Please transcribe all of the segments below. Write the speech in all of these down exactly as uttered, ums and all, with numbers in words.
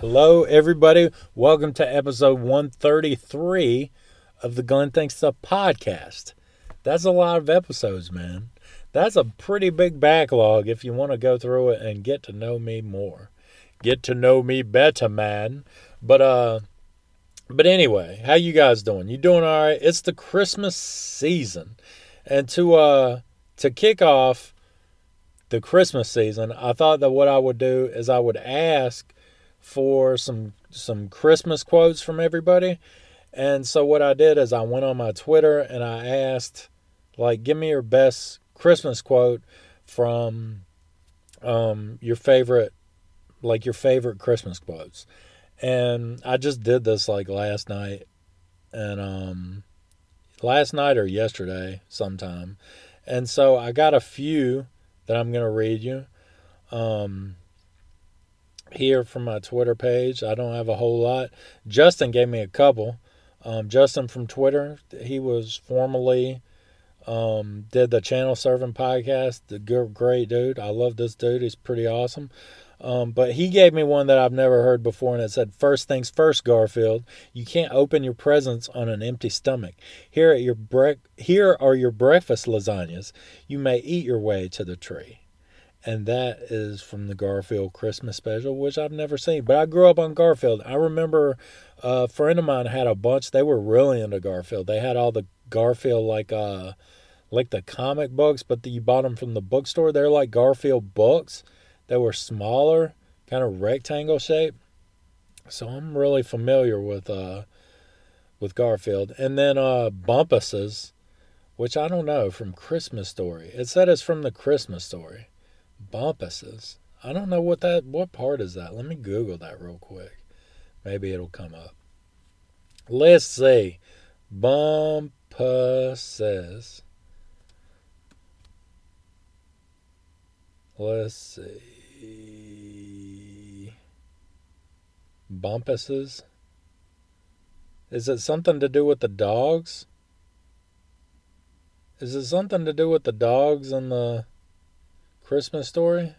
Hello, everybody. Welcome to episode one thirty-three of the Glenn Thinks Stuff podcast. That's a lot of episodes, man. That's a pretty big backlog if you want to go through it and get to know me more. Get to know me better, man. But, uh, but anyway, how you guys doing? You doing all right? It's the Christmas season. And to, uh, to kick off the Christmas season, I thought that what I would do is I would ask for some some Christmas quotes from everybody. And so what I did is I went on my Twitter and I asked, like, give me your best Christmas quote from um your favorite, like your favorite Christmas quotes. And I just did this like last night and um last night or yesterday sometime. And so I got a few that I'm going to read you. Um here from my Twitter page. I don't have a whole lot. Justin gave me a couple. Um, Justin from Twitter, he was formerly, um, did the Channel Serving podcast. The good, great dude. I love this dude. He's pretty awesome. Um, but he gave me one that I've never heard before, and it said, first things first, Garfield, you can't open your presents on an empty stomach. Here at your bre- here are your breakfast lasagnas. You may eat your way to the tree. And that is from the Garfield Christmas Special, which I've never seen. But I grew up on Garfield. I remember a friend of mine had a bunch. They were really into Garfield. They had all the Garfield, like uh, like the comic books, but the, you bought them from the bookstore. They're like Garfield books. They were smaller, kind of rectangle shape. So I'm really familiar with uh, with Garfield. And then uh, Bumpuses, which I don't know, from Christmas Story. It said it's from the Christmas Story. Bumpuses. I don't know what that, what part is that? Let me Google that real quick. Maybe it'll come up. Let's see. Bumpuses. Let's see. Bumpuses. Is it something to do with the dogs? Is it something to do with the dogs and the Christmas Story?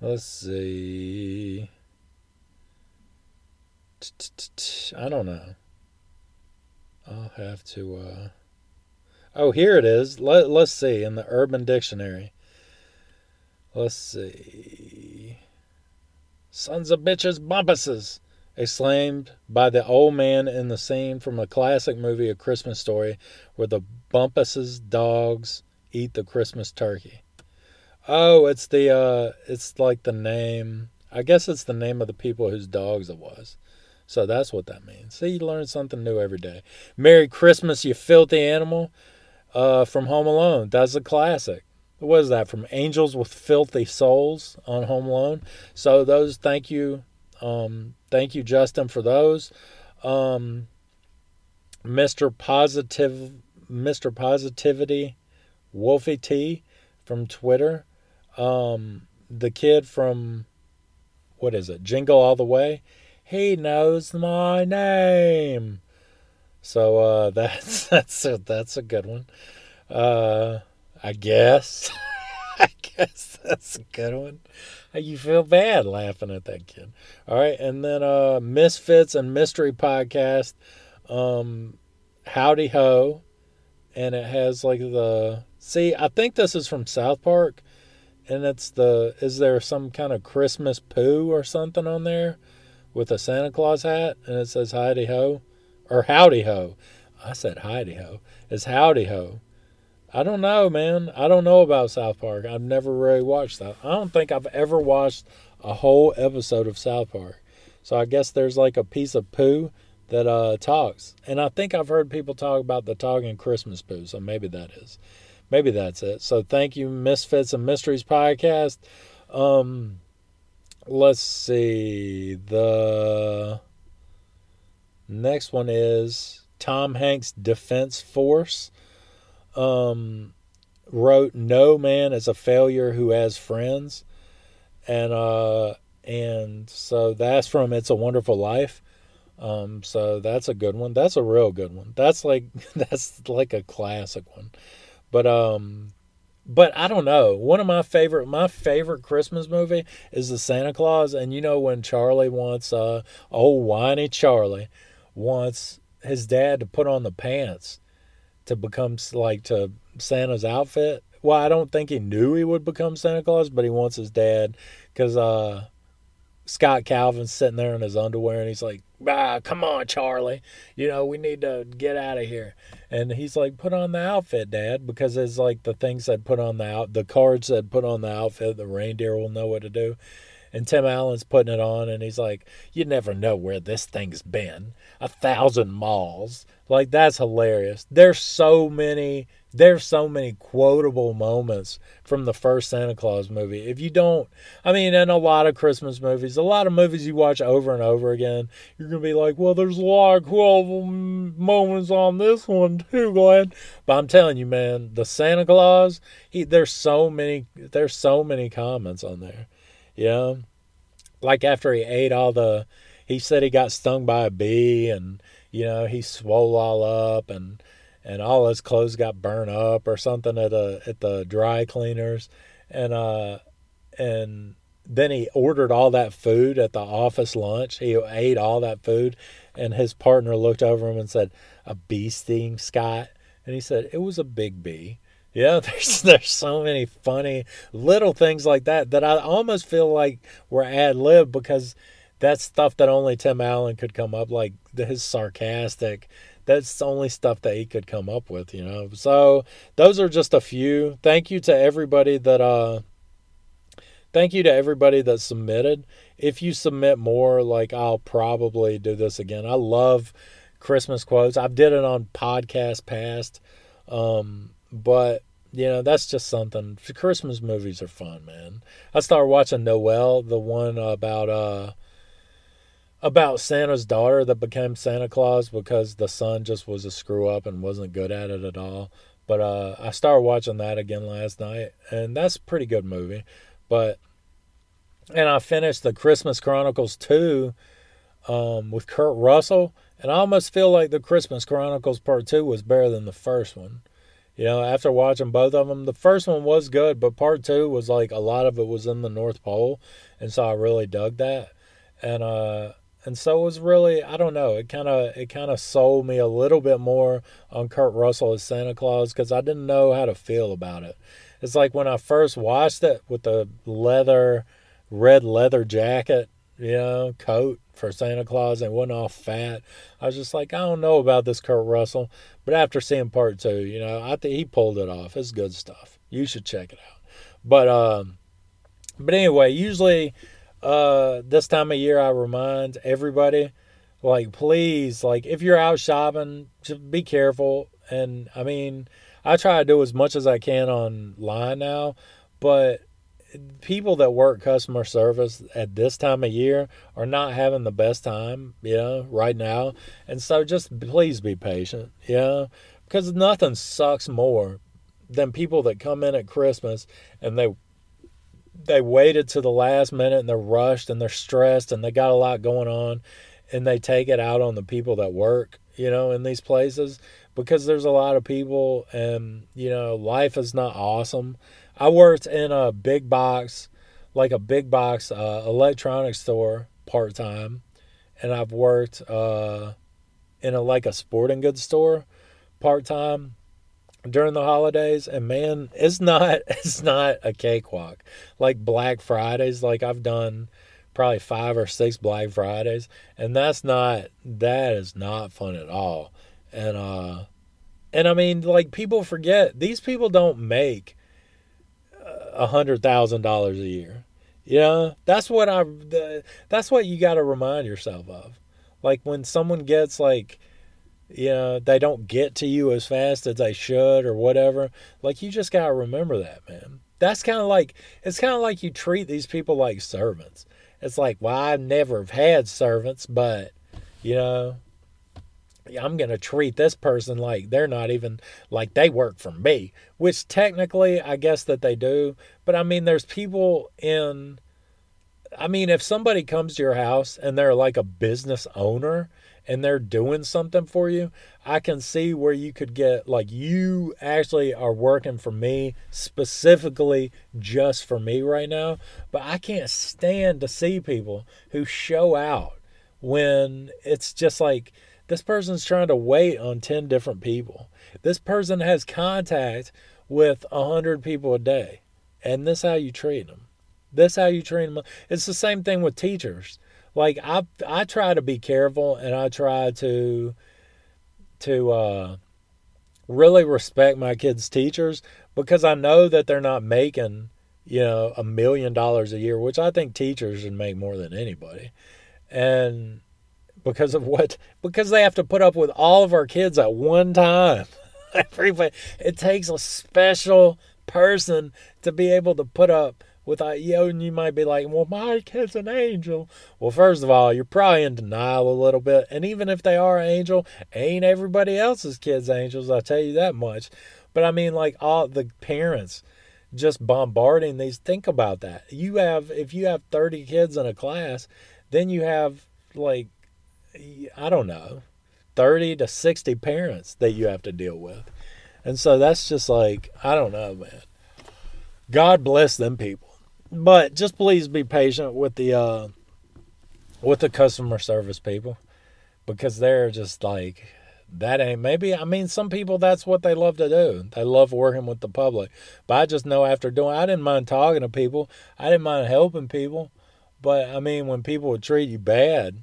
Let's see. I don't know. I'll have to, uh... oh, here it is. Let, let's see, in the Urban Dictionary. Let's see. Sons of bitches, bumpuses! Exclaimed by the old man in the scene from a classic movie, A Christmas Story, where the bumpuses' dogs eat the Christmas turkey. Oh, it's the, uh, it's like the name, I guess it's the name of the people whose dogs it was. So that's what that means. See, you learn something new every day. Merry Christmas, you filthy animal, uh, from Home Alone. That's a classic. What is that, from Angels with Filthy Souls on Home Alone? So those, thank you, um, thank you, Justin, for those. Um, Mister Positive, Mister Positivity, Wolfie T from Twitter, um, the kid from, what is it, Jingle All The Way, he knows my name. So uh, that's that's a, that's a good one, uh, I guess. I guess that's a good one. You feel bad laughing at that kid. All right, and then uh, Misfits and Mystery Podcast, um, Howdy Ho, and it has like the. See, I think this is from South Park, and it's the, is there some kind of Christmas poo or something on there with a Santa Claus hat, and it says howdy ho, or howdy ho. I said howdy ho. It's howdy ho. I don't know, man. I don't know about South Park. I've never really watched that. I don't think I've ever watched a whole episode of South Park. So I guess there's like a piece of poo that uh, talks. And I think I've heard people talk about the talking Christmas poo, so maybe that is. Maybe that's it. So thank you, Misfits and Mysteries Podcast. Um, let's see. The next one is Tom Hanks Defense Force. Um, wrote, no man is a failure who has friends. And uh, and so that's from It's a Wonderful Life. Um, so that's a good one. That's a real good one. That's like that's like a classic one. But um, But I don't know. One of my favorite, my favorite Christmas movie is The Santa Claus. And you know when Charlie wants, uh, old whiny Charlie wants his dad to put on the pants to become like to Santa's outfit. Well, I don't think he knew he would become Santa Claus, but he wants his dad because uh, Scott Calvin's sitting there in his underwear and he's like, ah, come on, Charlie. You know, we need to get out of here. And he's like, put on the outfit, Dad, because it's like the things that put on the out, the cards that put on the outfit, the reindeer will know what to do. And Tim Allen's putting it on, and he's like, you never know where this thing's been. A thousand miles. Like, that's hilarious. There's so many, there's so many quotable moments from the first Santa Claus movie. If you don't, I mean, in a lot of Christmas movies, a lot of movies you watch over and over again, you're going to be like, well, there's a lot of quotable moments on this one too, Glenn. But I'm telling you, man, the Santa Claus, he, there's so many, there's so many comments on there. Yeah, like after he ate all the, he said he got stung by a bee and, you know, he swole all up and, and all his clothes got burnt up or something at a, at the dry cleaners. And, uh, and then he ordered all that food at the office lunch. He ate all that food and his partner looked over him and said, a bee sting, Scott. And he said, it was a big bee. Yeah, there's there's so many funny little things like that that I almost feel like were ad-lib because that's stuff that only Tim Allen could come up, like his sarcastic. That's the only stuff that he could come up with, you know. So those are just a few. Thank you to everybody that uh thank you to everybody that submitted. If you submit more, like I'll probably do this again. I love Christmas quotes. I've did it on podcast past. Um But, you know, that's just something. Christmas movies are fun, man. I started watching Noel, the one about uh, about Santa's daughter that became Santa Claus because the son just was a screw-up and wasn't good at it at all. But uh, I started watching that again last night, and that's a pretty good movie. But and I finished The Christmas Chronicles two um, with Kurt Russell, and I almost feel like The Christmas Chronicles Part two was better than the first one. You know, after watching both of them, the first one was good, but part two was like a lot of it was in the North Pole, and so I really dug that, and uh, and so it was really, I don't know, it kind of it kind of sold me a little bit more on Kurt Russell as Santa Claus because I didn't know how to feel about it. It's like when I first watched it with the leather, red leather jacket, you know, coat for Santa Claus and wasn't all fat. I was just like, I don't know about this Kurt Russell. But after seeing part two, you know, I think he pulled it off. It's good stuff. You should check it out. But um, but anyway, usually uh, this time of year I remind everybody, like, please, like, if you're out shopping, just be careful. And, I mean, I try to do as much as I can online now, but people that work customer service at this time of year are not having the best time, you know, right now. And so just please be patient, you know, because nothing sucks more than people that come in at Christmas and they they waited to the last minute and they're rushed and they're stressed and they got a lot going on and they take it out on the people that work, you know, in these places because there's a lot of people and, you know, life is not awesome. I worked in a big box, like a big box uh, electronics store part-time. And I've worked uh, in a, like a sporting goods store part-time during the holidays. And man, it's not, it's not a cakewalk. Like Black Fridays, like I've done probably five or six Black Fridays. And that's not, that is not fun at all. And, uh, and I mean, like people forget, these people don't make a hundred thousand dollars a year. You know, that's what I, that's what you got to remind yourself of. Like when someone gets like, you know, they don't get to you as fast as they should or whatever. Like you just got to remember that, man. That's kind of like, it's kind of like you treat these people like servants. It's like, well, I never have had servants, but you know, I'm going to treat this person like they're not even, like they work for me, which technically I guess that they do. But I mean, there's people in I mean, if somebody comes to your house and they're like a business owner and they're doing something for you, I can see where you could get, like, you actually are working for me specifically just for me right now. But I can't stand to see people who show out when it's just like, this person's trying to wait on ten different people. This person has contact with one hundred people a day. And this is how you treat them. This is how you treat them. It's the same thing with teachers. Like, I I try to be careful, and I try to to uh, really respect my kids' teachers, because I know that they're not making, you know, a million dollars a year, which I think teachers should make more than anybody. And because of what, because they have to put up with all of our kids at one time. Everybody, it takes a special person to be able to put up with, you know, and you might be like, well, my kid's an angel. Well, first of all, you're probably in denial a little bit. And even if they are an angel, ain't everybody else's kids angels, I'll tell you that much. But I mean, like, all the parents just bombarding these. Think about that. You have, if you have thirty kids in a class, then you have, like, I don't know, thirty to sixty parents that you have to deal with. And so that's just like, I don't know, man. God bless them people. But just please be patient with the uh, with the customer service people, because they're just like, that ain't, maybe, I mean, some people, that's what they love to do. They love working with the public. But I just know after doing, I didn't mind talking to people. I didn't mind helping people. But, I mean, when people would treat you bad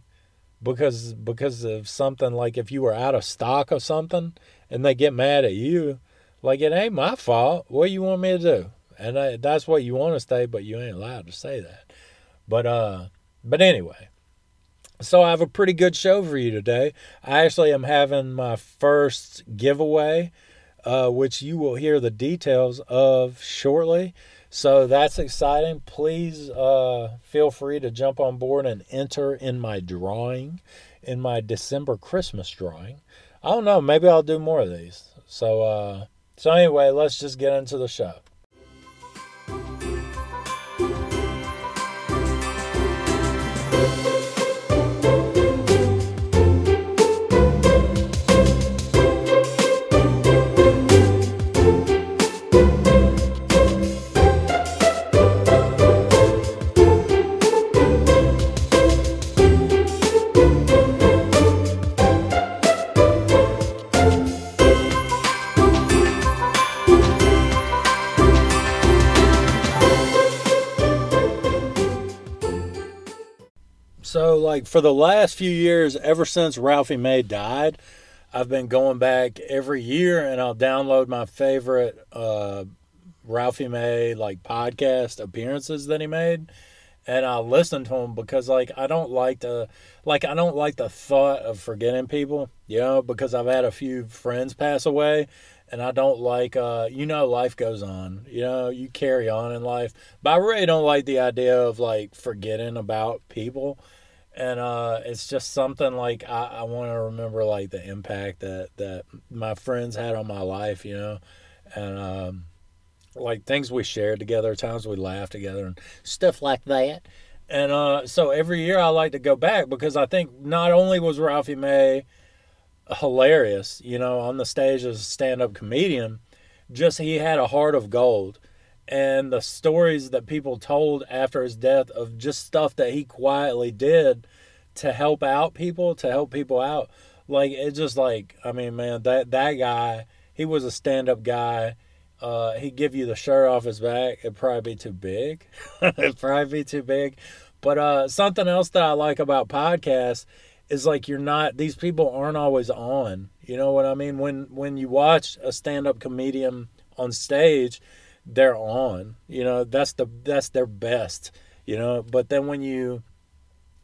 because because of something, like if you were out of stock of something and they get mad at you, like, it ain't my fault. What do you want me to do? And I, that's what you want to say, but you ain't allowed to say that. But uh, but anyway, so I have a pretty good show for you today. I actually am having my first giveaway, uh, which you will hear the details of shortly. So that's exciting. Please uh, feel free to jump on board and enter in my drawing, in my December Christmas drawing. I don't know. Maybe I'll do more of these. So, uh, so anyway, let's just get into the show. So, like, for the last few years, ever since Ralphie May died, I've been going back every year, and I'll download my favorite uh, Ralphie May, like, podcast appearances that he made, and I'll listen to them because, like, I don't like to, like, I don't like the thought of forgetting people, you know, because I've had a few friends pass away. And I don't like, uh, you know, life goes on. You know, you carry on in life. But I really don't like the idea of, like, forgetting about people. And uh, it's just something, like, I, I want to remember, like, the impact that, that my friends had on my life, you know. And, um, like, things we shared together, times we laughed together, and stuff like that. And uh, so every year I like to go back because I think not only was Ralphie May hilarious, you know, on the stage as a stand-up comedian, just he had a heart of gold, and the stories that people told after his death of just stuff that he quietly did to help out people, to help people out, like, it's just like, I mean, man, that that guy, he was a stand-up guy. Uh, he'd give you the shirt off his back. It'd probably be too big. It'd probably be too big. But uh, something else that I like about podcasts is, like, you're not, these people aren't always on. You know what I mean? When when you watch a stand-up comedian on stage, they're on. You know, that's the that's their best, you know. But then when you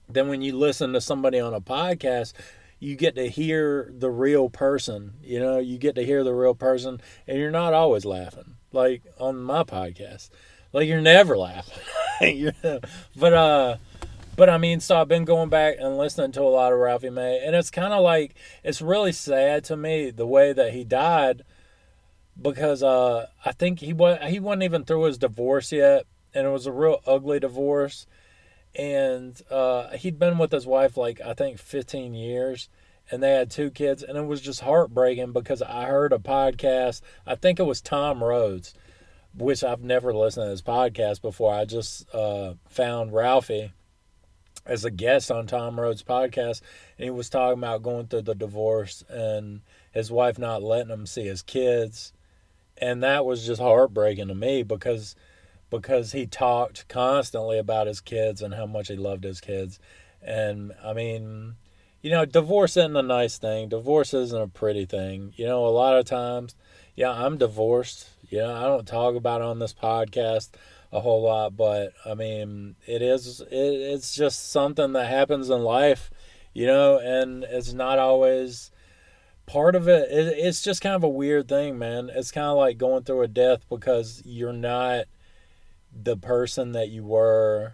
then when you listen to somebody on a podcast, you get to hear the real person, you know, you get to hear the real person, and you're not always laughing. Like on my podcast. Like, you're never laughing. you know? But uh But, I mean, so I've been going back and listening to a lot of Ralphie May. And it's kind of like, it's really sad to me the way that he died, because uh, I think he, was, he wasn't even through his divorce yet. And it was a real ugly divorce. And uh, he'd been with his wife, like, I think fifteen years, and they had two kids. And it was just heartbreaking because I heard a podcast, I think it was Tom Rhodes, which I've never listened to his podcast before. I just uh, found Ralphie as a guest on Tom Rhodes' podcast, and he was talking about going through the divorce and his wife not letting him see his kids. And that was just heartbreaking to me because because he talked constantly about his kids and how much he loved his kids. And, I mean, you know, divorce isn't a nice thing. Divorce isn't a pretty thing. You know, a lot of times, yeah, I'm divorced. You know, I don't talk about it on this podcast a whole lot, but, I mean, it is, it, it's just something that happens in life, you know, and it's not always... Part of it, it, it's just kind of a weird thing, man. It's kind of like going through a death because you're not the person that you were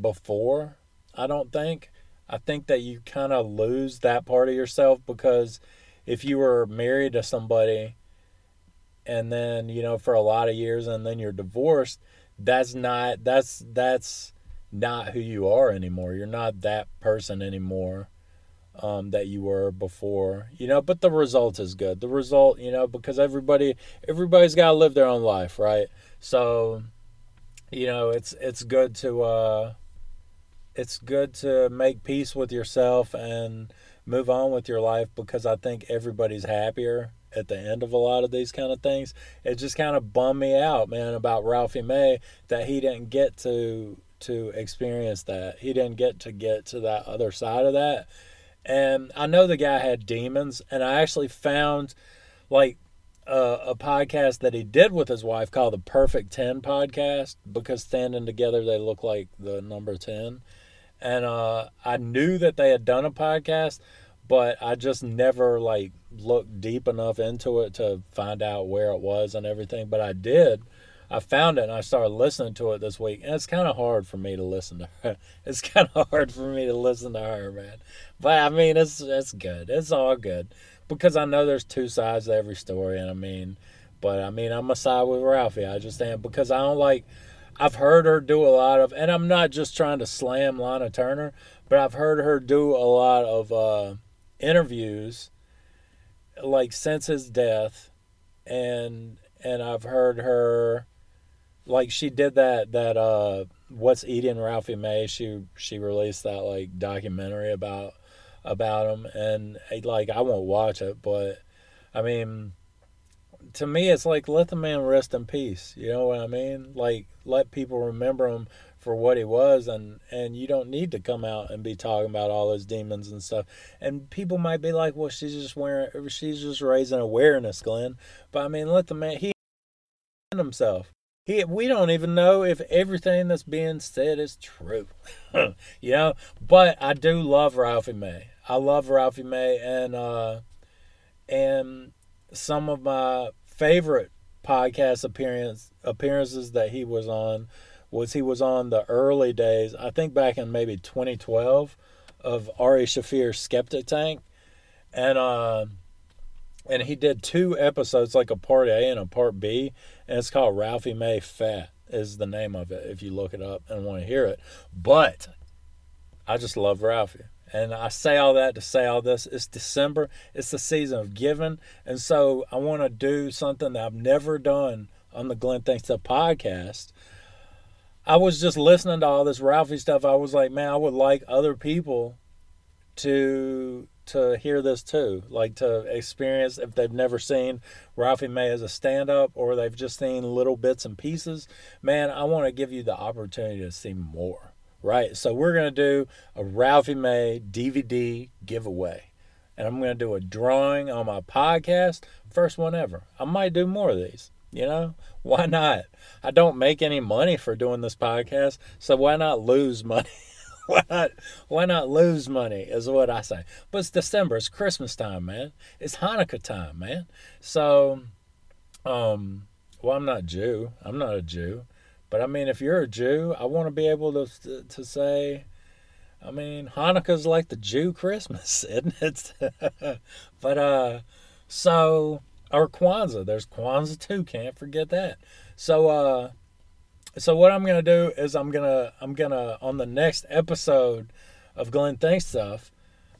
before, I don't think. I think that you kind of lose that part of yourself because if you were married to somebody and then, you know, for a lot of years and then you're divorced, that's not, that's, that's not who you are anymore. You're not that person anymore. Um, that you were before, you know, but the result is good. The result, you know, because everybody, everybody's got to live their own life, right? So, you know, it's, it's good to, uh, it's good to make peace with yourself and move on with your life because I think everybody's happier at the end of a lot of these kind of things. It just kind of bummed me out, man, about Ralphie May that he didn't get to, to experience that. He didn't get to get to that other side of that. And I know the guy had demons, and I actually found, like, uh, a podcast that he did with his wife called The Perfect Ten Podcast, because standing together, they look like the number ten. And uh, I knew that they had done a podcast, but I just never, like, looked deep enough into it to find out where it was and everything. But I did. I found it, and I started listening to it this week. And it's kind of hard for me to listen to her. It's kind of hard for me to listen to her, man. But, I mean, it's it's good. It's all good. Because I know there's two sides to every story, and, I mean, but, I mean, I'm a side with Ralphie. I just am. Because I don't like, I've heard her do a lot of, and I'm not just trying to slam Lana Turner, but I've heard her do a lot of uh, interviews, like, since his death, and and I've heard her... Like, she did that, that, uh, What's Eating Ralphie May, she, she released that, like, documentary about, about him, and, like, I won't watch it, but, I mean, to me, it's like, let the man rest in peace, you know what I mean? Like, let people remember him for what he was, and, and you don't need to come out and be talking about all those demons and stuff, and people might be like, well, she's just wearing, she's just raising awareness, Glenn, but, I mean, let the man, he himself. He, we don't even know if everything that's being said is true, you know, but I do love Ralphie May. I love Ralphie May, and uh, and some of my favorite podcast appearance appearances that he was on was he was on the early days, I think back in maybe twenty twelve, of Ari Shafir's Skeptic Tank, and uh, and he did two episodes, like a part A and a part B, and it's called Ralphie May Fat is the name of it, if you look it up and want to hear it. But I just love Ralphie. And I say all that to say all this. It's December. It's the season of giving. And so I want to do something that I've never done on the Glenn Thinks Stuff podcast. I was just listening to all this Ralphie stuff. I was like, man, I would like other people to... to hear this too, like to experience, if they've never seen Ralphie May as a stand-up or they've just seen little bits and pieces, man, I want to give you the opportunity to see more, right? So we're going to do a Ralphie May D V D giveaway, and I'm going to do a drawing on my podcast, first one ever. I might do more of these, you know? Why not? I don't make any money for doing this podcast, so why not lose money? Why not, why not lose money is what I say. But it's December. It's Christmas time, man. It's Hanukkah time, man. So, um, well, I'm not Jew. I'm not a Jew. But, I mean, if you're a Jew, I want to be able to to say, I mean, Hanukkah's like the Jew Christmas, isn't it? But, uh, so, or Kwanzaa. There's Kwanzaa too. Can't forget that. So, uh, So what I'm gonna do is I'm gonna I'm gonna on the next episode of Glenn Thinks Stuff,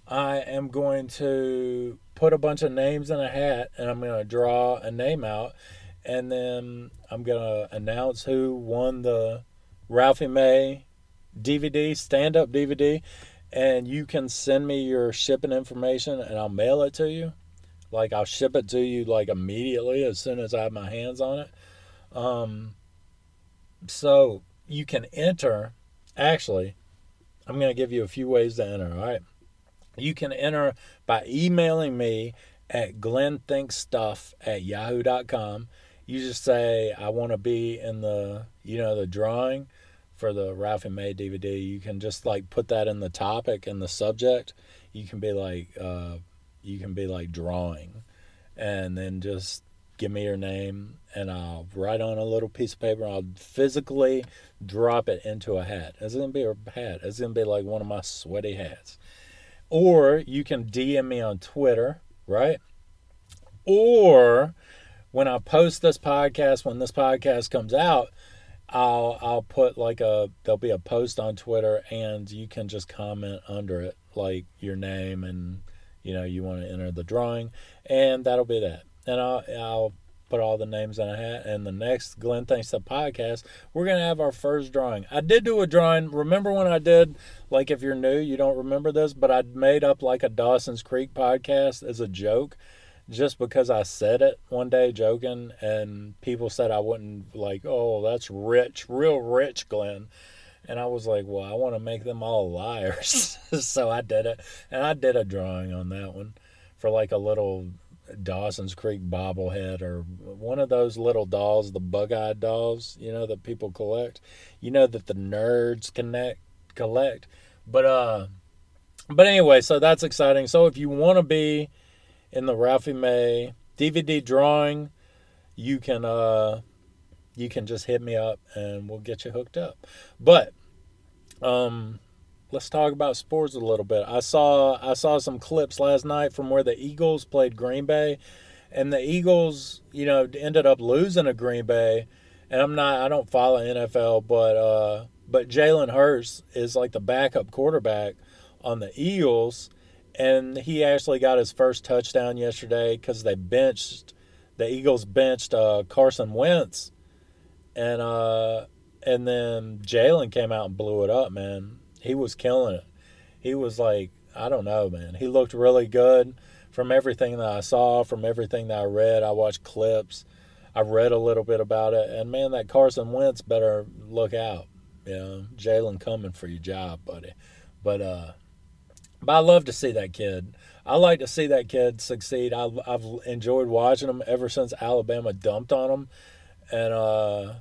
I am going to put a bunch of names in a hat and I'm gonna draw a name out, and then I'm gonna announce who won the Ralphie May D V D, stand-up D V D, and you can send me your shipping information and I'll mail it to you. Like, I'll ship it to you like immediately as soon as I have my hands on it. Um, so you can enter. Actually, I'm going to give you a few ways to enter, all right? You can enter by emailing me at glennthinkstuff at yahoo dot com. You just say, I want to be in the, you know, the drawing for the Ralphie May D V D. You can just like put that in the topic and the subject. You can be like, uh, you can be like drawing, and then just give me your name and I'll write on a little piece of paper and I'll physically drop it into a hat. It's going to be a hat. It's going to be like one of my sweaty hats. Or you can D M me on Twitter, right? Or when I post this podcast, when this podcast comes out, I'll, I'll put like a, there'll be a post on Twitter and you can just comment under it, like your name and, you know, you want to enter the drawing, and that'll be that. And I'll, I'll put all the names in a hat. And the next Glenn Thinks the Podcast, we're going to have our first drawing. I did do a drawing. Remember when I did, like, if you're new, you don't remember this, but I made up like a Dawson's Creek podcast as a joke just because I said it one day joking, and people said I wouldn't, like, oh, that's rich, real rich, Glenn. And I was like, well, I want to make them all liars. So I did it. And I did a drawing on that one for like a little Dawson's Creek bobblehead or one of those little dolls, the bug-eyed dolls, you know, that people collect. You know, that the nerds connect, collect. But, uh, but anyway, so that's exciting. So if you want to be in the Ralphie May D V D drawing, you can... Uh, You can just hit me up and we'll get you hooked up. But um, let's talk about sports a little bit. I saw I saw some clips last night from where the Eagles played Green Bay, and the Eagles, you know, ended up losing to Green Bay. And I'm not I don't follow N F L, but uh, but Jalen Hurts is like the backup quarterback on the Eagles, and he actually got his first touchdown yesterday because they benched the Eagles benched uh, Carson Wentz. And uh, and then Jalen came out and blew it up, man. He was killing it. He was like, I don't know, man. He looked really good from everything that I saw, from everything that I read. I watched clips. I read a little bit about it. And, man, that Carson Wentz better look out. You know, Jalen coming for your job, buddy. But, uh, but I love to see that kid. I like to see that kid succeed. I, I've enjoyed watching him ever since Alabama dumped on him. And, uh,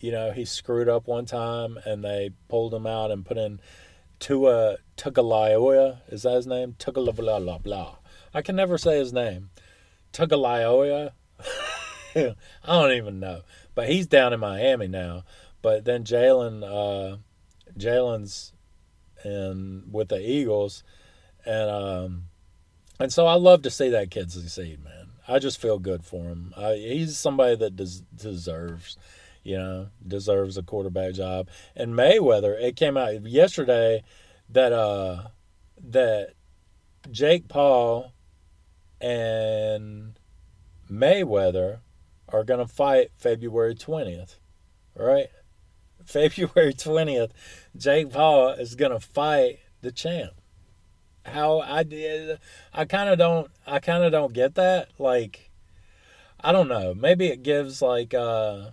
you know, he screwed up one time, and they pulled him out and put in Tua Tagovailoa. Is that his name? Tagovailoa. I can never say his name. Tagovailoa. I don't even know. But he's down in Miami now. But then Jalen, uh, Jalen's in, with the Eagles. And, um, and so I love to see that kid succeed, man. I just feel good for him. I, he's somebody that des- deserves, you know, deserves a quarterback job. And Mayweather, it came out yesterday that uh, that Jake Paul and Mayweather are going to fight February twentieth, right? February twentieth, Jake Paul is going to fight the champ. How I did, I kind of don't, I kind of don't get that. Like, I don't know. Maybe it gives like, uh,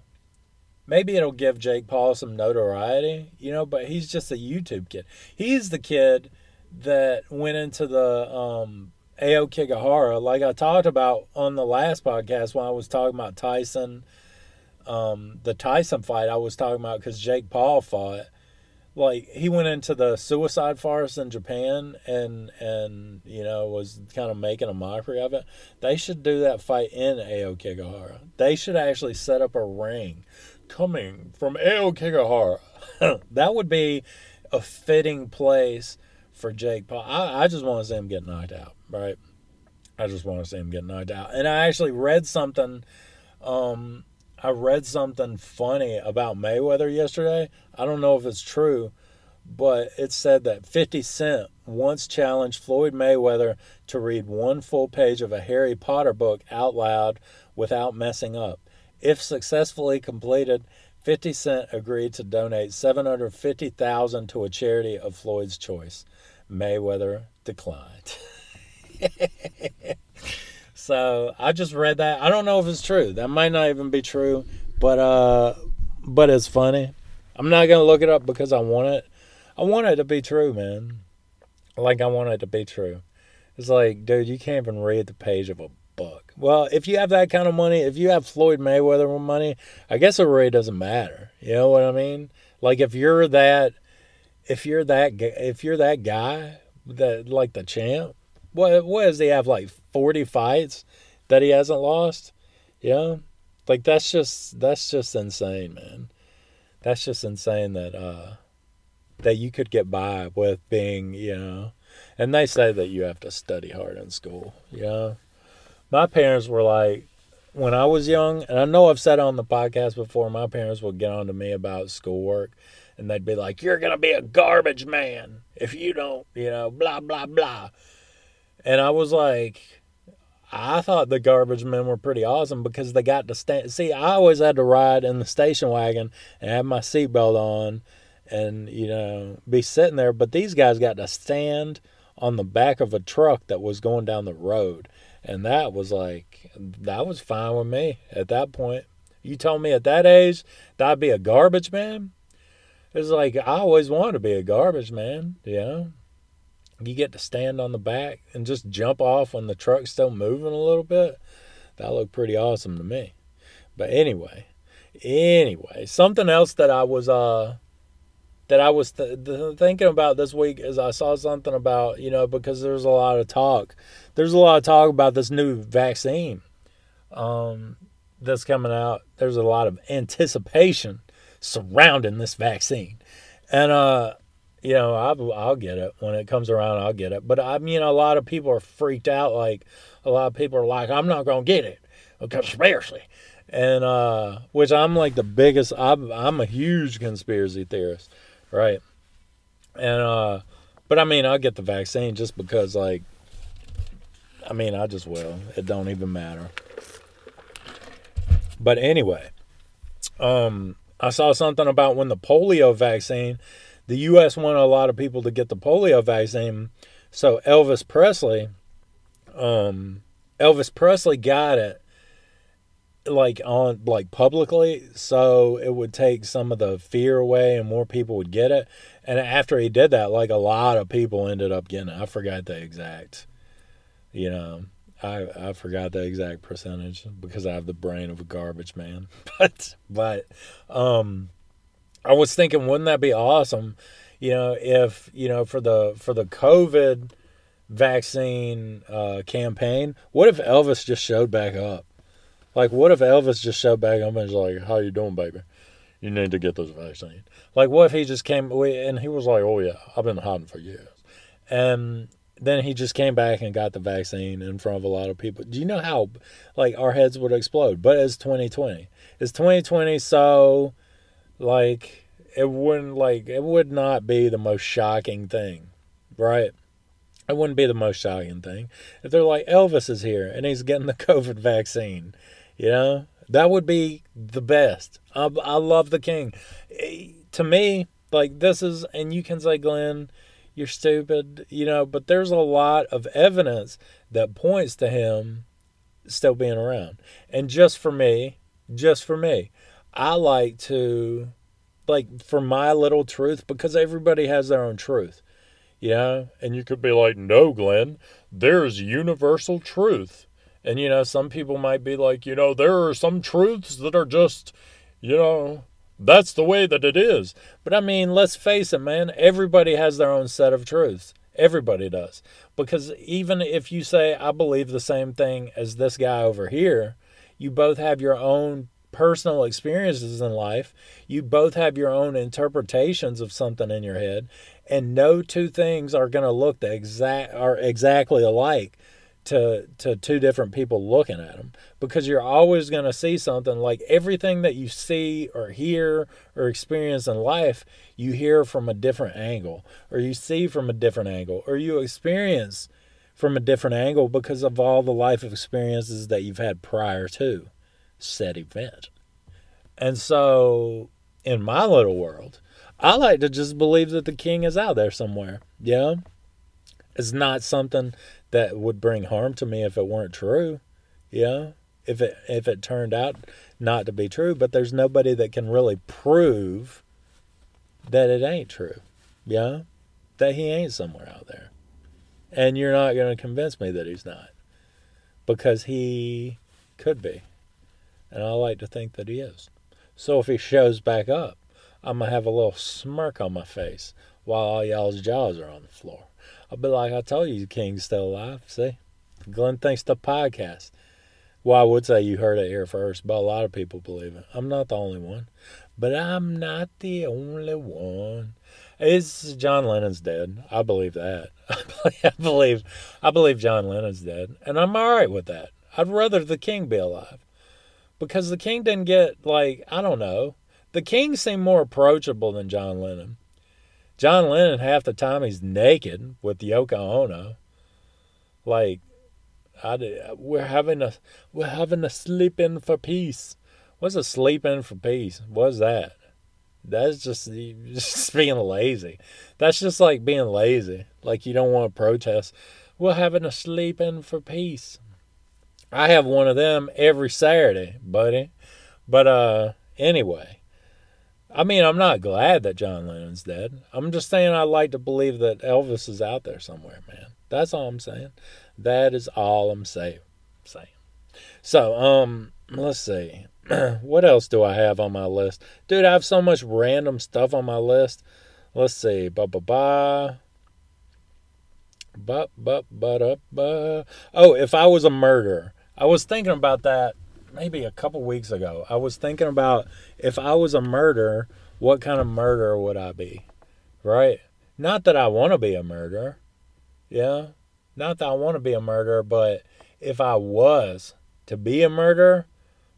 maybe it'll give Jake Paul some notoriety, you know, but he's just a YouTube kid. He's the kid that went into the, um, Aokigahara, like I talked about on the last podcast when I was talking about Tyson, um, the Tyson fight I was talking about because Jake Paul fought. Like, he went into the suicide forest in Japan and, and you know, was kind of making a mockery of it. They should do that fight in Aokigahara. They should actually set up a ring coming from Aokigahara. That would be a fitting place for Jake Paul. I, I just want to see him get knocked out, right? I just want to see him get knocked out. And I actually read something... Um, I read something funny about Mayweather yesterday. I don't know if it's true, but it said that fifty Cent once challenged Floyd Mayweather to read one full page of a Harry Potter book out loud without messing up. If successfully completed, fifty Cent agreed to donate seven hundred fifty thousand dollars to a charity of Floyd's choice. Mayweather declined. So I just read that. I don't know if it's true. That might not even be true, but uh, but it's funny. I'm not going to look it up because I want it. I want it to be true, man. Like, I want it to be true. It's like, dude, you can't even read the page of a book. Well, if you have that kind of money, if you have Floyd Mayweather money, I guess it really doesn't matter. You know what I mean? Like, if you're that, if you're that, if you're that guy, that like the champ, what, what does he have, like forty fights that he hasn't lost? You know? Like, that's just, that's just insane, man. That's just insane that, uh, that you could get by with being, you know, and they say that you have to study hard in school, you know. My parents were like, when I was young, and I know I've said on the podcast before, my parents would get on to me about schoolwork, and they'd be like, you're going to be a garbage man if you don't, you know, blah, blah, blah. And I was like, I thought the garbage men were pretty awesome because they got to stand. See, I always had to ride in the station wagon and have my seatbelt on and, you know, be sitting there. But these guys got to stand on the back of a truck that was going down the road. And that was like, that was fine with me at that point. You told me at that age that I'd be a garbage man? It's like, I always wanted to be a garbage man, you know? You get to stand on the back and just jump off when the truck's still moving a little bit. That looked pretty awesome to me. But anyway, anyway, something else that I was uh that I was th- th- thinking about this week is I saw something about, you know, because there's a lot of talk. There's a lot of talk about this new vaccine um that's coming out. There's a lot of anticipation surrounding this vaccine. And uh You know, I'll, I'll get it. When it comes around, I'll get it. But, I mean, a lot of people are freaked out. Like, a lot of people are like, I'm not going to get it. A conspiracy. And, uh, which I'm like the biggest, I'm, I'm a huge conspiracy theorist, right? And, uh, but, I mean, I'll get the vaccine just because, like, I mean, I just will. It don't even matter. But, anyway, um, I saw something about when the polio vaccine... The U S wanted a lot of people to get the polio vaccine, so Elvis Presley, um, Elvis Presley got it, like on like publicly, so it would take some of the fear away and more people would get it. And after he did that, like a lot of people ended up getting it. I forgot the exact, you know, I I forgot the exact percentage because I have the brain of a garbage man. But but, um. I was thinking, wouldn't that be awesome, you know, if, you know, for the for the COVID vaccine uh, campaign, what if Elvis just showed back up? Like, what if Elvis just showed back up and was like, how you doing, baby? You need to get this vaccine. Like, what if he just came, and he was like, oh, yeah, I've been hiding for years. And then he just came back and got the vaccine in front of a lot of people. Do you know how, like, our heads would explode? But it's twenty twenty. It's twenty twenty, so... Like, it wouldn't, like, it would not be the most shocking thing, right? It wouldn't be the most shocking thing. If they're like, Elvis is here, and he's getting the COVID vaccine, you know? That would be the best. I, I love the king. It, to me, like, this is, and you can say, Glenn, you're stupid, you know, but there's a lot of evidence that points to him still being around. And just for me, just for me, I like to, like, for my little truth, because everybody has their own truth, you know? And you could be like, no, Glenn, there's universal truth. And, you know, some people might be like, you know, there are some truths that are just, you know, that's the way that it is. But, I mean, let's face it, man, everybody has their own set of truths. Everybody does. Because even if you say, I believe the same thing as this guy over here, you both have your own personal experiences in life. You both have your own interpretations of something in your head, and no two things are going to look the exact are exactly alike to to two different people looking at them, because you're always going to see something. Like everything that you see or hear or experience in life, you hear from a different angle, or you see from a different angle, or you experience from a different angle because of all the life experiences that you've had prior to said event. And so in my little world, I like to just believe that the king is out there somewhere. Yeah. It's not something that would bring harm to me if it weren't true. Yeah. If it if it turned out not to be true, but there's nobody that can really prove that it ain't true. Yeah. That he ain't somewhere out there. And you're not going to convince me that he's not, because he could be. And I like to think that he is. So if he shows back up, I'm going to have a little smirk on my face while all y'all's jaws are on the floor. I'll be like, I told you the king's still alive. See? Glenn Thinks Stuff podcast. Well, I would say you heard it here first, but a lot of people believe it. I'm not the only one. But I'm not the only one. It's John Lennon's dead. I believe that. I believe I believe John Lennon's dead. And I'm all right with that. I'd rather the king be alive. Because the king didn't get, like, I don't know. The king seemed more approachable than John Lennon. John Lennon, half the time, he's naked with Yoko Ono. Like, I did, we're having a we're having a sleep-in for peace. What's a sleep-in for peace? What's that? That's just, just being lazy. That's just like being lazy. Like, you don't want to protest. We're having a sleep-in for peace. I have one of them every Saturday, buddy. But uh, anyway, I mean, I'm not glad that John Lennon's dead. I'm just saying I like to believe that Elvis is out there somewhere, man. That's all I'm saying. That is all I'm saying. Saying. So, um, let's see. What else do I have on my list? Dude, I have so much random stuff on my list. Let's see. Ba-ba-ba. Ba-ba-ba-da-ba. Oh, if I was a murderer. I was thinking about that maybe a couple weeks ago. I was thinking about, if I was a murderer, what kind of murderer would I be? Right? Not that I want to be a murderer. Yeah? Not that I want to be a murderer, but if I was to be a murderer,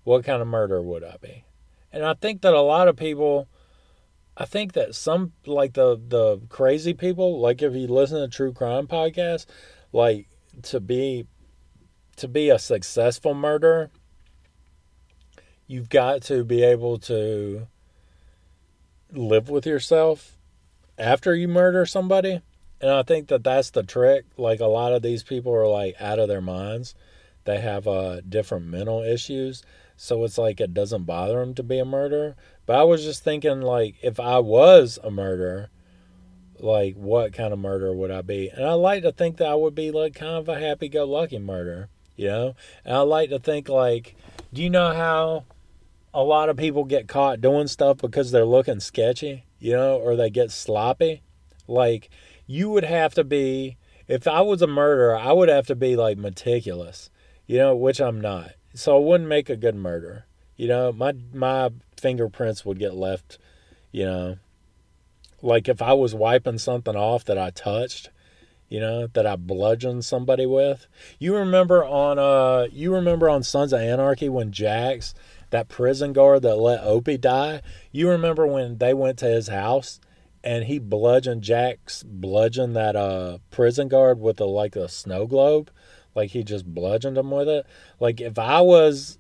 what kind of murderer would I be? And I think that a lot of people, I think that some, like the, the crazy people, like if you listen to true crime podcasts, like to be, to be a successful murderer, you've got to be able to live with yourself after you murder somebody. And I think that that's the trick. Like a lot of these people are like out of their minds. They have uh, different mental issues. So it's like it doesn't bother them to be a murderer. But I was just thinking, like, if I was a murderer, like, what kind of murderer would I be? And I like to think that I would be, like, kind of a happy-go-lucky murderer, you know? And I like to think, like, do you know how a lot of people get caught doing stuff because they're looking sketchy, you know, or they get sloppy? Like, you would have to be, if I was a murderer, I would have to be, like, meticulous, you know, which I'm not. So I wouldn't make a good murderer. You know, my my fingerprints would get left, you know. Like if I was wiping something off that I touched, you know, that I bludgeoned somebody with. You remember on uh you remember on Sons of Anarchy when Jax, that prison guard that let Opie die, you remember when they went to his house and he bludgeoned Jax bludgeoned that uh prison guard with a like a snow globe? Like he just bludgeoned him with it. Like if I was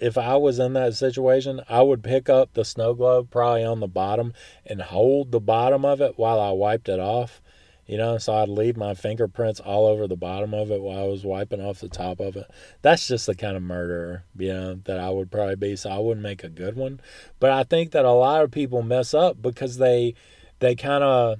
if I was in that situation, I would pick up the snow globe probably on the bottom and hold the bottom of it while I wiped it off. You know, so I'd leave my fingerprints all over the bottom of it while I was wiping off the top of it. That's just the kind of murderer, you know, that I would probably be. So I wouldn't make a good one. But I think that a lot of people mess up because they they kind of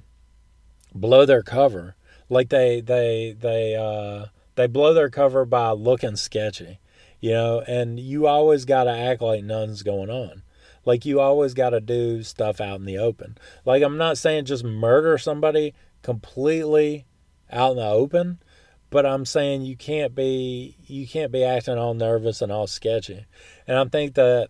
blow their cover. Like they they they uh They blow their cover by looking sketchy, you know, and you always got to act like nothing's going on. Like you always got to do stuff out in the open. Like I'm not saying just murder somebody completely out in the open, but I'm saying you can't be, you can't be acting all nervous and all sketchy. And I think that,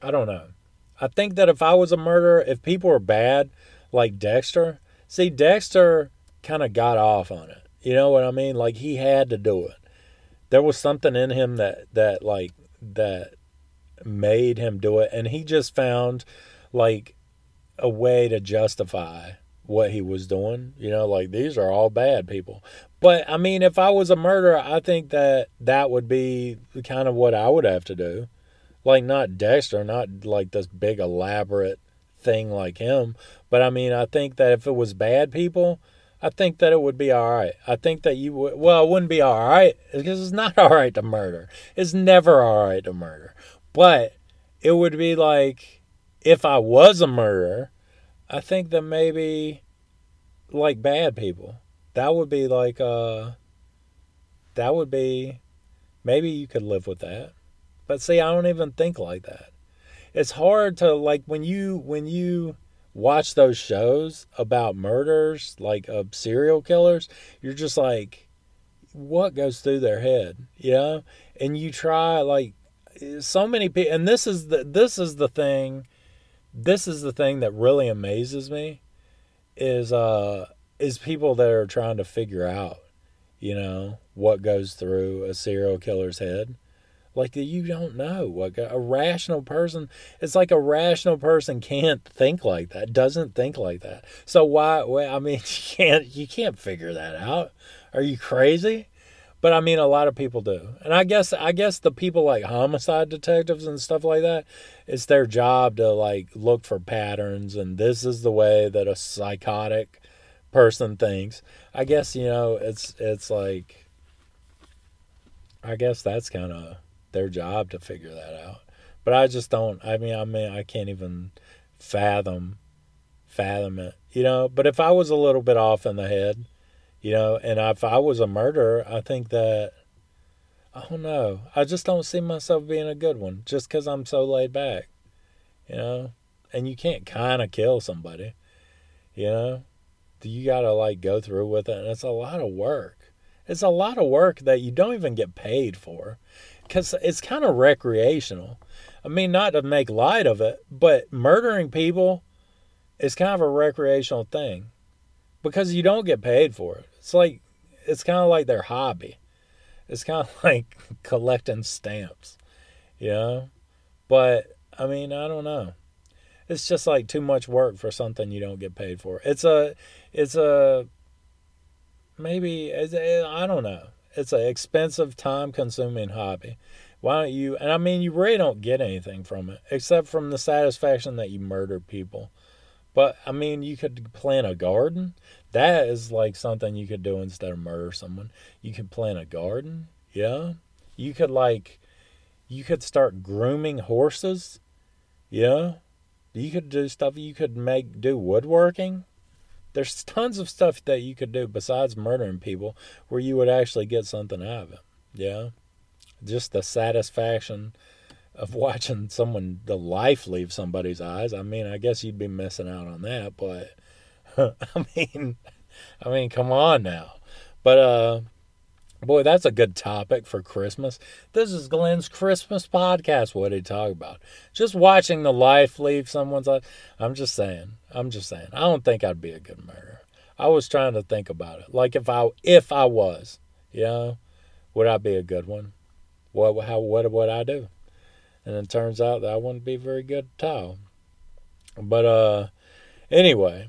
I don't know. I think that if I was a murderer, if people were bad, like Dexter, see Dexter kind of got off on it. You know what I mean? Like, he had to do it. There was something in him that, that like, that made him do it. And he just found, like, a way to justify what he was doing. You know, like, these are all bad people. But, I mean, if I was a murderer, I think that that would be kind of what I would have to do. Like, not Dexter, not, like, this big elaborate thing like him. But, I mean, I think that if it was bad people, I think that it would be all right. I think that you would... Well, it wouldn't be all right, because it's not all right to murder. It's never all right to murder. But it would be like, if I was a murderer, I think that maybe, like, bad people. That would be like, uh, that would be, maybe you could live with that. But see, I don't even think like that. It's hard to, like, when you, when you watch those shows about murders, like, of serial killers, you're just like, what goes through their head, you know? And you try, like, so many people, and this is the, this is the thing, this is the thing that really amazes me, is, uh, is people that are trying to figure out, you know, what goes through a serial killer's head. Like, you don't know. What a rational person, it's like a rational person can't think like that, doesn't think like that. So why, well, I mean, you can't, you can't figure that out. Are you crazy? But, I mean, a lot of people do. And I guess, I guess the people like homicide detectives and stuff like that, it's their job to, like, look for patterns, and this is the way that a psychotic person thinks. I guess, you know, it's, it's like, I guess that's kind of their job to figure that out. But I just don't, I mean, I mean, I can't even fathom, fathom it, you know. But if I was a little bit off in the head, you know, and if I was a murderer, I think that, I don't know, I just don't see myself being a good one, just because I'm so laid back, you know. And you can't kind of kill somebody, you know. You got to, like, go through with it. And it's a lot of work. It's a lot of work that you don't even get paid for, because it's kind of recreational. I mean, not to make light of it, but murdering people is kind of a recreational thing, because you don't get paid for it. It's like, it's kind of like their hobby. It's kind of like collecting stamps, you know. But, I mean, I don't know. It's just, like, too much work for something you don't get paid for. It's a, it's a, maybe, it's a, I don't know. It's an expensive, time-consuming hobby. Why don't you, and I mean, you really don't get anything from it, except from the satisfaction that you murder people. But, I mean, you could plant a garden. That is, like, something you could do instead of murder someone. You could plant a garden, yeah. You could, like, you could start grooming horses, yeah. You could do stuff, you could make, do woodworking. There's tons of stuff that you could do besides murdering people where you would actually get something out of it, yeah? Just the satisfaction of watching someone, the life leave somebody's eyes. I mean, I guess you'd be missing out on that, but, I mean, I mean, come on now. But, uh, boy, that's a good topic for Christmas. This is Glenn's Christmas podcast. What did he talk about? Just watching the life leave someone's life. I'm just saying. I'm just saying. I don't think I'd be a good murderer. I was trying to think about it. Like, if I if I was, you know, would I be a good one? What how what would I do? And it turns out that I wouldn't be very good at all. But uh, anyway,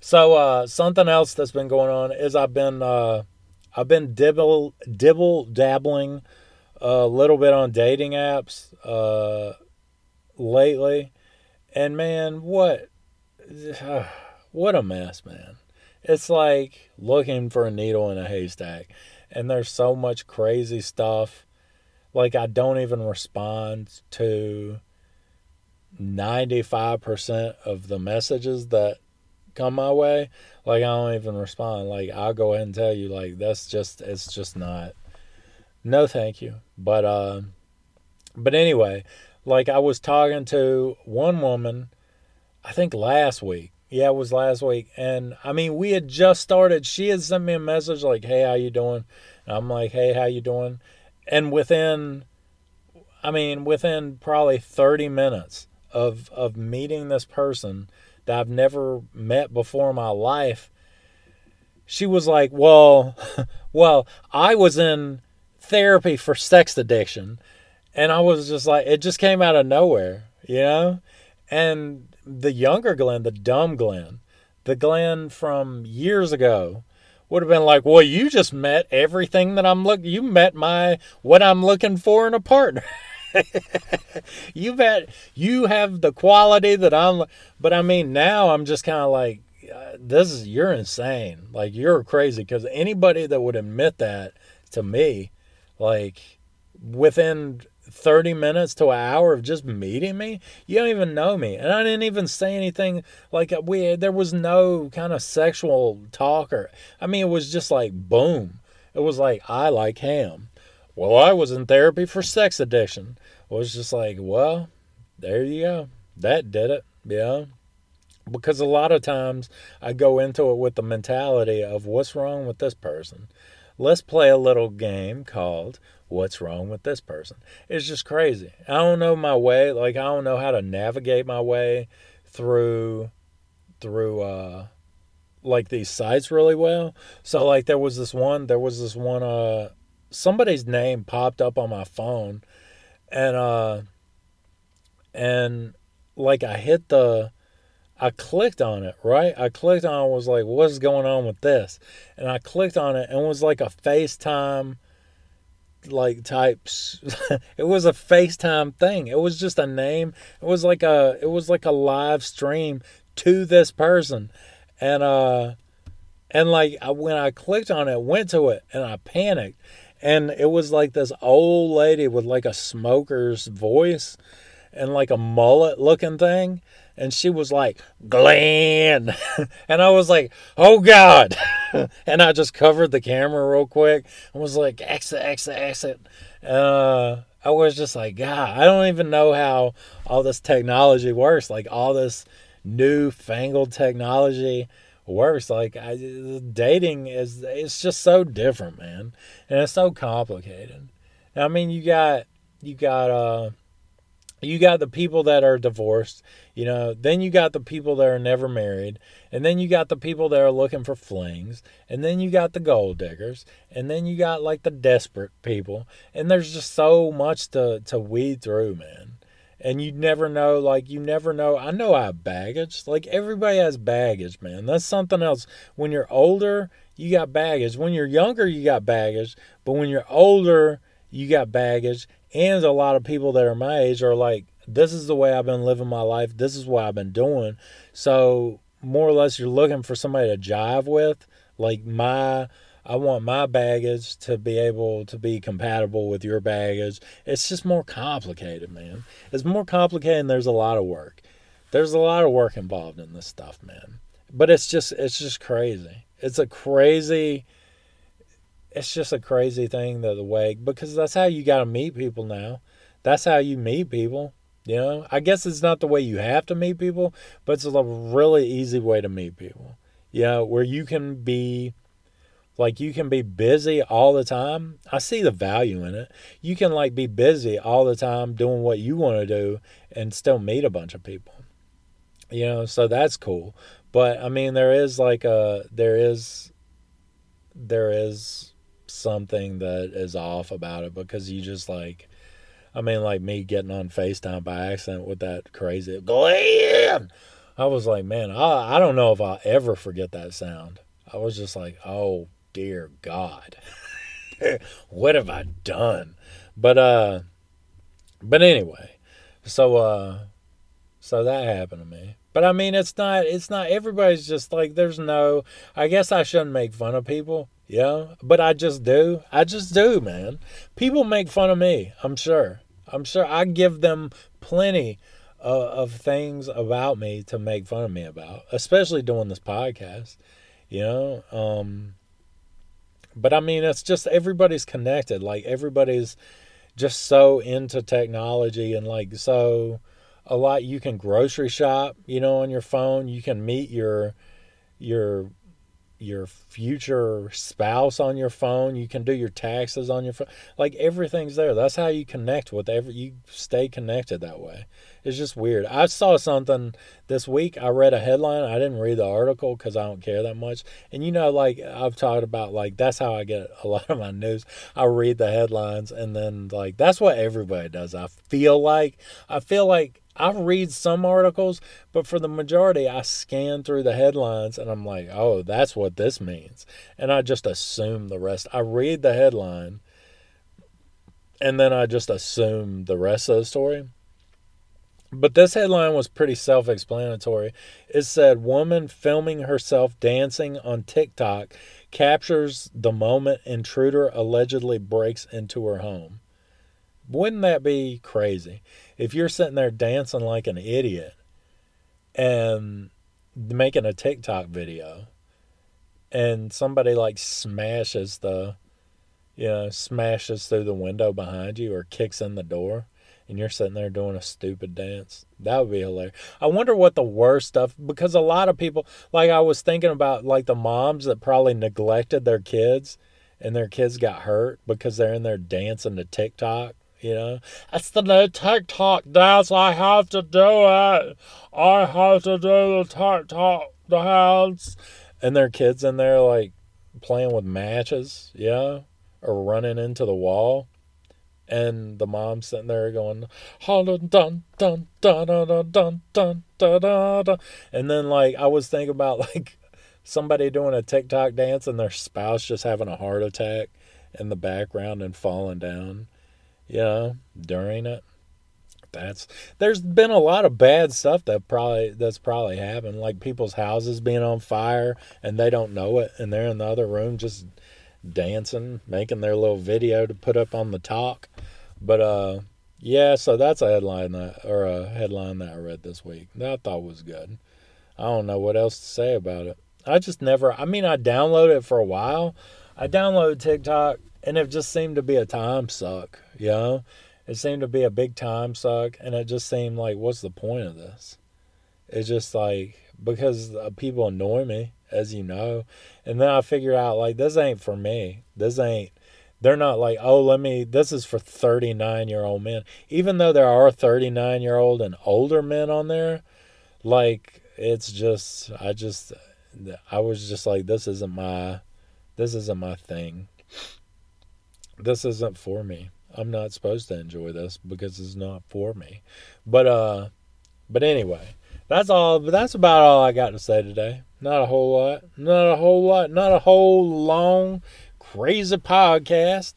so uh, something else that's been going on is I've been. Uh, I've been dibble, dibble dabbling a little bit on dating apps uh, lately. And, man, what, what a mess, man. It's like looking for a needle in a haystack. And there's so much crazy stuff. Like, I don't even respond to ninety-five percent of the messages that come my way. Like, I don't even respond. Like, I'll go ahead and tell you, like, that's just, it's just not, no thank you. But, uh, but anyway, like, I was talking to one woman, I think last week. Yeah, it was last week. And, I mean, we had just started. She had sent me a message like, hey, how you doing? And I'm like, hey, how you doing? And within, I mean, within probably thirty minutes of, of meeting this person that I've never met before in my life, she was like, well, well, I was in therapy for sex addiction. And I was just like, it just came out of nowhere, you know? And the younger Glenn, the dumb Glenn, the Glenn from years ago would have been like, well, you just met everything that I'm looking, you met my, what I'm looking for in a partner. you bet you have the quality that I'm, but I mean, now I'm just kind of like, this is, you're insane. Like, you're crazy. Because anybody that would admit that to me, like, within thirty minutes to an hour of just meeting me, you don't even know me. And I didn't even say anything. Like, we, there was no kind of sexual talk. Or, I mean, it was just like, boom. It was like, I like ham. Well, I was in therapy for sex addiction. It was just like, well, there you go. That did it. Yeah. Because a lot of times I go into it with the mentality of what's wrong with this person. Let's play a little game called What's Wrong With This Person. It's just crazy. I don't know my way. Like, I don't know how to navigate my way through, through, uh, like, these sites really well. So, like, there was this one, there was this one, uh, somebody's name popped up on my phone. And, uh, and, like, I hit the... I clicked on it, right? I clicked on it and was like, what's going on with this? And I clicked on it and it was like a FaceTime, like, types. It was a FaceTime thing. It was just a name. It was like a, it was like a live stream to this person. And, uh, and like, I, when I clicked on it, went to it and I panicked. And it was like this old lady with like a smoker's voice and like a mullet looking thing. And she was like, Glenn. And I was like, oh, God. And I just covered the camera real quick and was like, exit, exit, exit. Uh, I was just like, God, I don't even know how all this technology works. Like, all this newfangled technology works. Like, I, dating is, it's just so different, man. And it's so complicated. I mean, you got, you got, uh, you got the people that are divorced, you know, then you got the people that are never married, and then you got the people that are looking for flings, and then you got the gold diggers, and then you got like the desperate people. And there's just so much to, to weed through, man. And you never know, like, you never know. I know I have baggage. Like, everybody has baggage, man. That's something else. When you're older, you got baggage. When you're younger, you got baggage. But when you're older, you got baggage. And a lot of people that are my age are like, this is the way I've been living my life. This is what I've been doing. So more or less, you're looking for somebody to jive with. Like, my, I want my baggage to be able to be compatible with your baggage. It's just more complicated, man. It's more complicated and there's a lot of work. There's a lot of work involved in this stuff, man. But it's just, it's just crazy. It's a crazy... It's just a crazy thing that the way, because that's how you got to meet people now. That's how you meet people, you know? I guess it's not the way you have to meet people, but it's a really easy way to meet people, you know, where you can be, like, you can be busy all the time. I see the value in it. You can, like, be busy all the time doing what you want to do and still meet a bunch of people, you know? So that's cool. But, I mean, there is, like, a, there is, there is... something that is off about it, because you just, like, I mean, like me getting on FaceTime by accident with that crazy Glenn. I was like, man, I, I don't know if I'll ever forget that sound. I was just like, oh dear God, what have I done? But, uh, but anyway, so, uh, so that happened to me. But I mean, it's not, it's not, everybody's just like, there's no, I guess I shouldn't make fun of people. Yeah, but I just do. I just do, man. People make fun of me, I'm sure. I'm sure I give them plenty of, of things about me to make fun of me about, especially doing this podcast, you know? Um, but, I mean, it's just everybody's connected. Like, everybody's just so into technology and, like, so a lot. You can grocery shop, you know, on your phone. You can meet your your... your future spouse on your phone. You can do your taxes on your phone. Like, everything's there. That's how you connect with every, you stay connected that way. It's just weird. I saw something this week. I read a headline. I didn't read the article because I don't care that much. And, you know, like, I've talked about, like, that's how I get a lot of my news. I read the headlines, and then, like, that's what everybody does. I feel like, I feel like, I read some articles, but for the majority, I scan through the headlines, and I'm like, oh, that's what this means. And I just assume the rest. I read the headline, and then I just assume the rest of the story. But this headline was pretty self-explanatory. It said, woman filming herself dancing on TikTok captures the moment intruder allegedly breaks into her home. Wouldn't that be crazy? If you're sitting there dancing like an idiot and making a TikTok video, and somebody like smashes the, you know, smashes through the window behind you or kicks in the door, and you're sitting there doing a stupid dance. That would be hilarious. I wonder what the worst stuff, because a lot of people, like, I was thinking about, like, the moms that probably neglected their kids and their kids got hurt because they're in there dancing to TikTok. You know, that's the new TikTok dance. I have to do it. I have to do the TikTok dance. And their kids in there, like, playing with matches, yeah, or running into the wall. And the mom's sitting there going, dun dun dun dun dun dun dun dun dun. And then, like, I was thinking about, like, somebody doing a TikTok dance and their spouse just having a heart attack in the background and falling down. You know, during it, that's, there's been a lot of bad stuff that probably, that's probably happened. Like, people's houses being on fire and they don't know it. And they're in the other room just dancing, making their little video to put up on the talk. But, uh, yeah, so that's a headline that, or a headline that I read this week that I thought was good. I don't know what else to say about it. I just never, I mean, I downloaded it for a while. I downloaded TikTok. And it just seemed to be a time suck, you know? It seemed to be a big time suck, and it just seemed like, what's the point of this? It's just like, because people annoy me, as you know. And then I figured out, like, this ain't for me. This ain't, they're not like, oh, let me, this is for thirty-nine-year-old men. Even though there are thirty-nine-year-old and older men on there, like, it's just, I just, I was just like, this isn't my, this isn't my thing. This isn't for me. I'm not supposed to enjoy this because it's not for me. But uh, but anyway, that's all. That's about all I got to say today. Not a whole lot. Not a whole lot. Not a whole long, crazy podcast.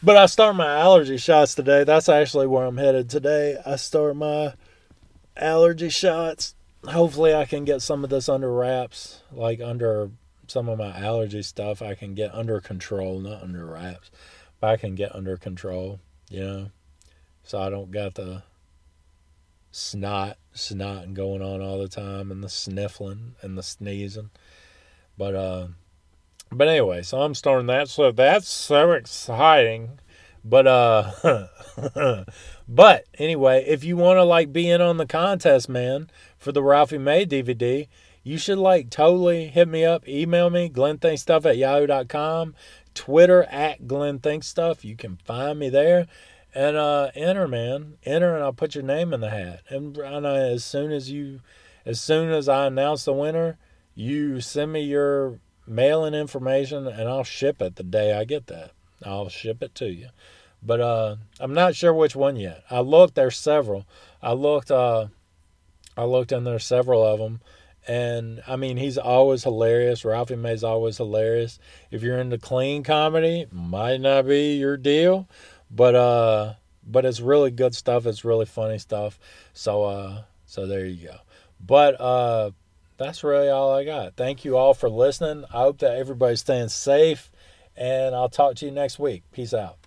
But I start my allergy shots today. That's actually where I'm headed today. I start my allergy shots. Hopefully I can get some of this under wraps, like under... some of my allergy stuff I can get under control, not under wraps, but I can get under control, you know, so I don't got the snot, snotting going on all the time, and the sniffling and the sneezing, but, uh, but anyway, so I'm starting that, so that's so exciting, but, uh, but anyway, if you want to, like, be in on the contest, man, for the Ralphie May D V D, you should, like, totally hit me up. Email me, glenn thinks stuff at yahoo dot com. Twitter, at glenn thinks stuff. You can find me there. And uh, enter, man. Enter, and I'll put your name in the hat. And, and I, as soon as you, as soon as I announce the winner, you send me your mailing information, and I'll ship it the day I get that. I'll ship it to you. But uh, I'm not sure which one yet. I looked. There's several. I looked, uh, I looked, and there's several of them. And, I mean, he's always hilarious. Ralphie May's always hilarious. If you're into clean comedy, might not be your deal. But uh, but it's really good stuff. It's really funny stuff. So uh, so there you go. But uh, that's really all I got. Thank you all for listening. I hope that everybody's staying safe. And I'll talk to you next week. Peace out.